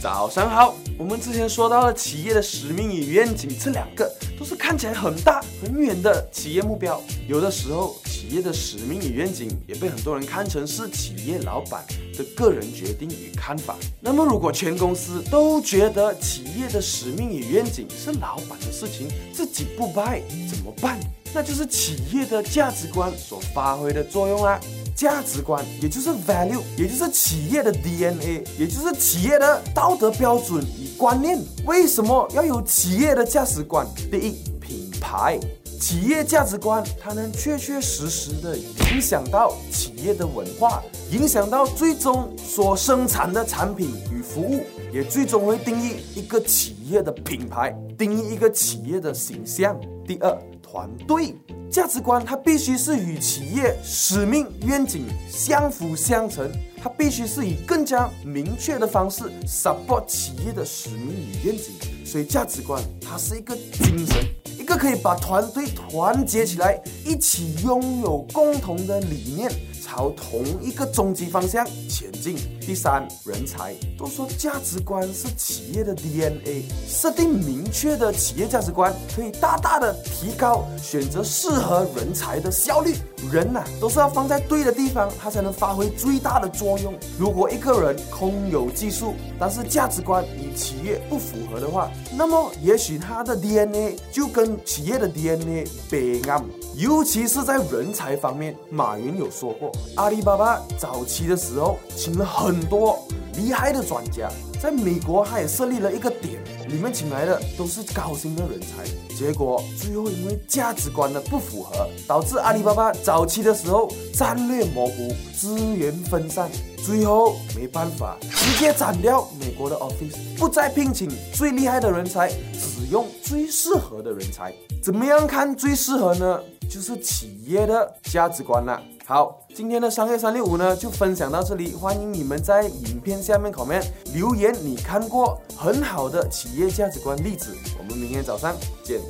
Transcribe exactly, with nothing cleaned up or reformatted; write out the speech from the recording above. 早上好，我们之前说到了企业的使命与愿景，这两个都是看起来很大很远的企业目标。有的时候，企业的使命与愿景也被很多人看成是企业老板的个人决定与看法。那么，如果全公司都觉得企业的使命与愿景是老板的事情，自己不掰怎么办？那就是企业的价值观所发挥的作用啦。价值观也就是 value， 也就是企业的 D N A， 也就是企业的道德标准与观念。为什么要有企业的价值观？第一，品牌。企业价值观它能确确实实的影响到企业的文化，影响到最终所生产的产品与服务，也最终会定义一个企业的品牌，定义一个企业的形象。第二，团队。价值观它必须是与企业使命愿景相辅相成，它必须是以更加明确的方式 support 企业的使命与愿景。所以价值观它是一个精神，一个可以把团队团结起来，一起拥有共同的理念，朝同一个终极方向前进。第三，人才。都说价值观是企业的 D N A， 设定明确的企业价值观可以大大的提高选择适合人才的效率。人啊，都是要放在对的地方，他才能发挥最大的作用。如果一个人空有技术，但是价值观与企业不符合的话，那么也许他的 D N A 就跟企业的 D N A 背暗。尤其是在人才方面，马云有说过，阿里巴巴早期的时候请了很多厉害的专家，在美国他也设立了一个点，里面请来的都是高薪的人才，结果最后因为价值观的不符合，导致阿里巴巴早期的时候战略模糊，资源分散，最后没办法直接斩掉美国的 office， 不再聘请最厉害的人才，只用最适合的人才。怎么样看最适合呢？就是企业的价值观啦。好，今天的商业三六五呢就分享到这里，欢迎你们在影片下面 comment 留言你看过很好的企业价值观例子，我们明天早上见。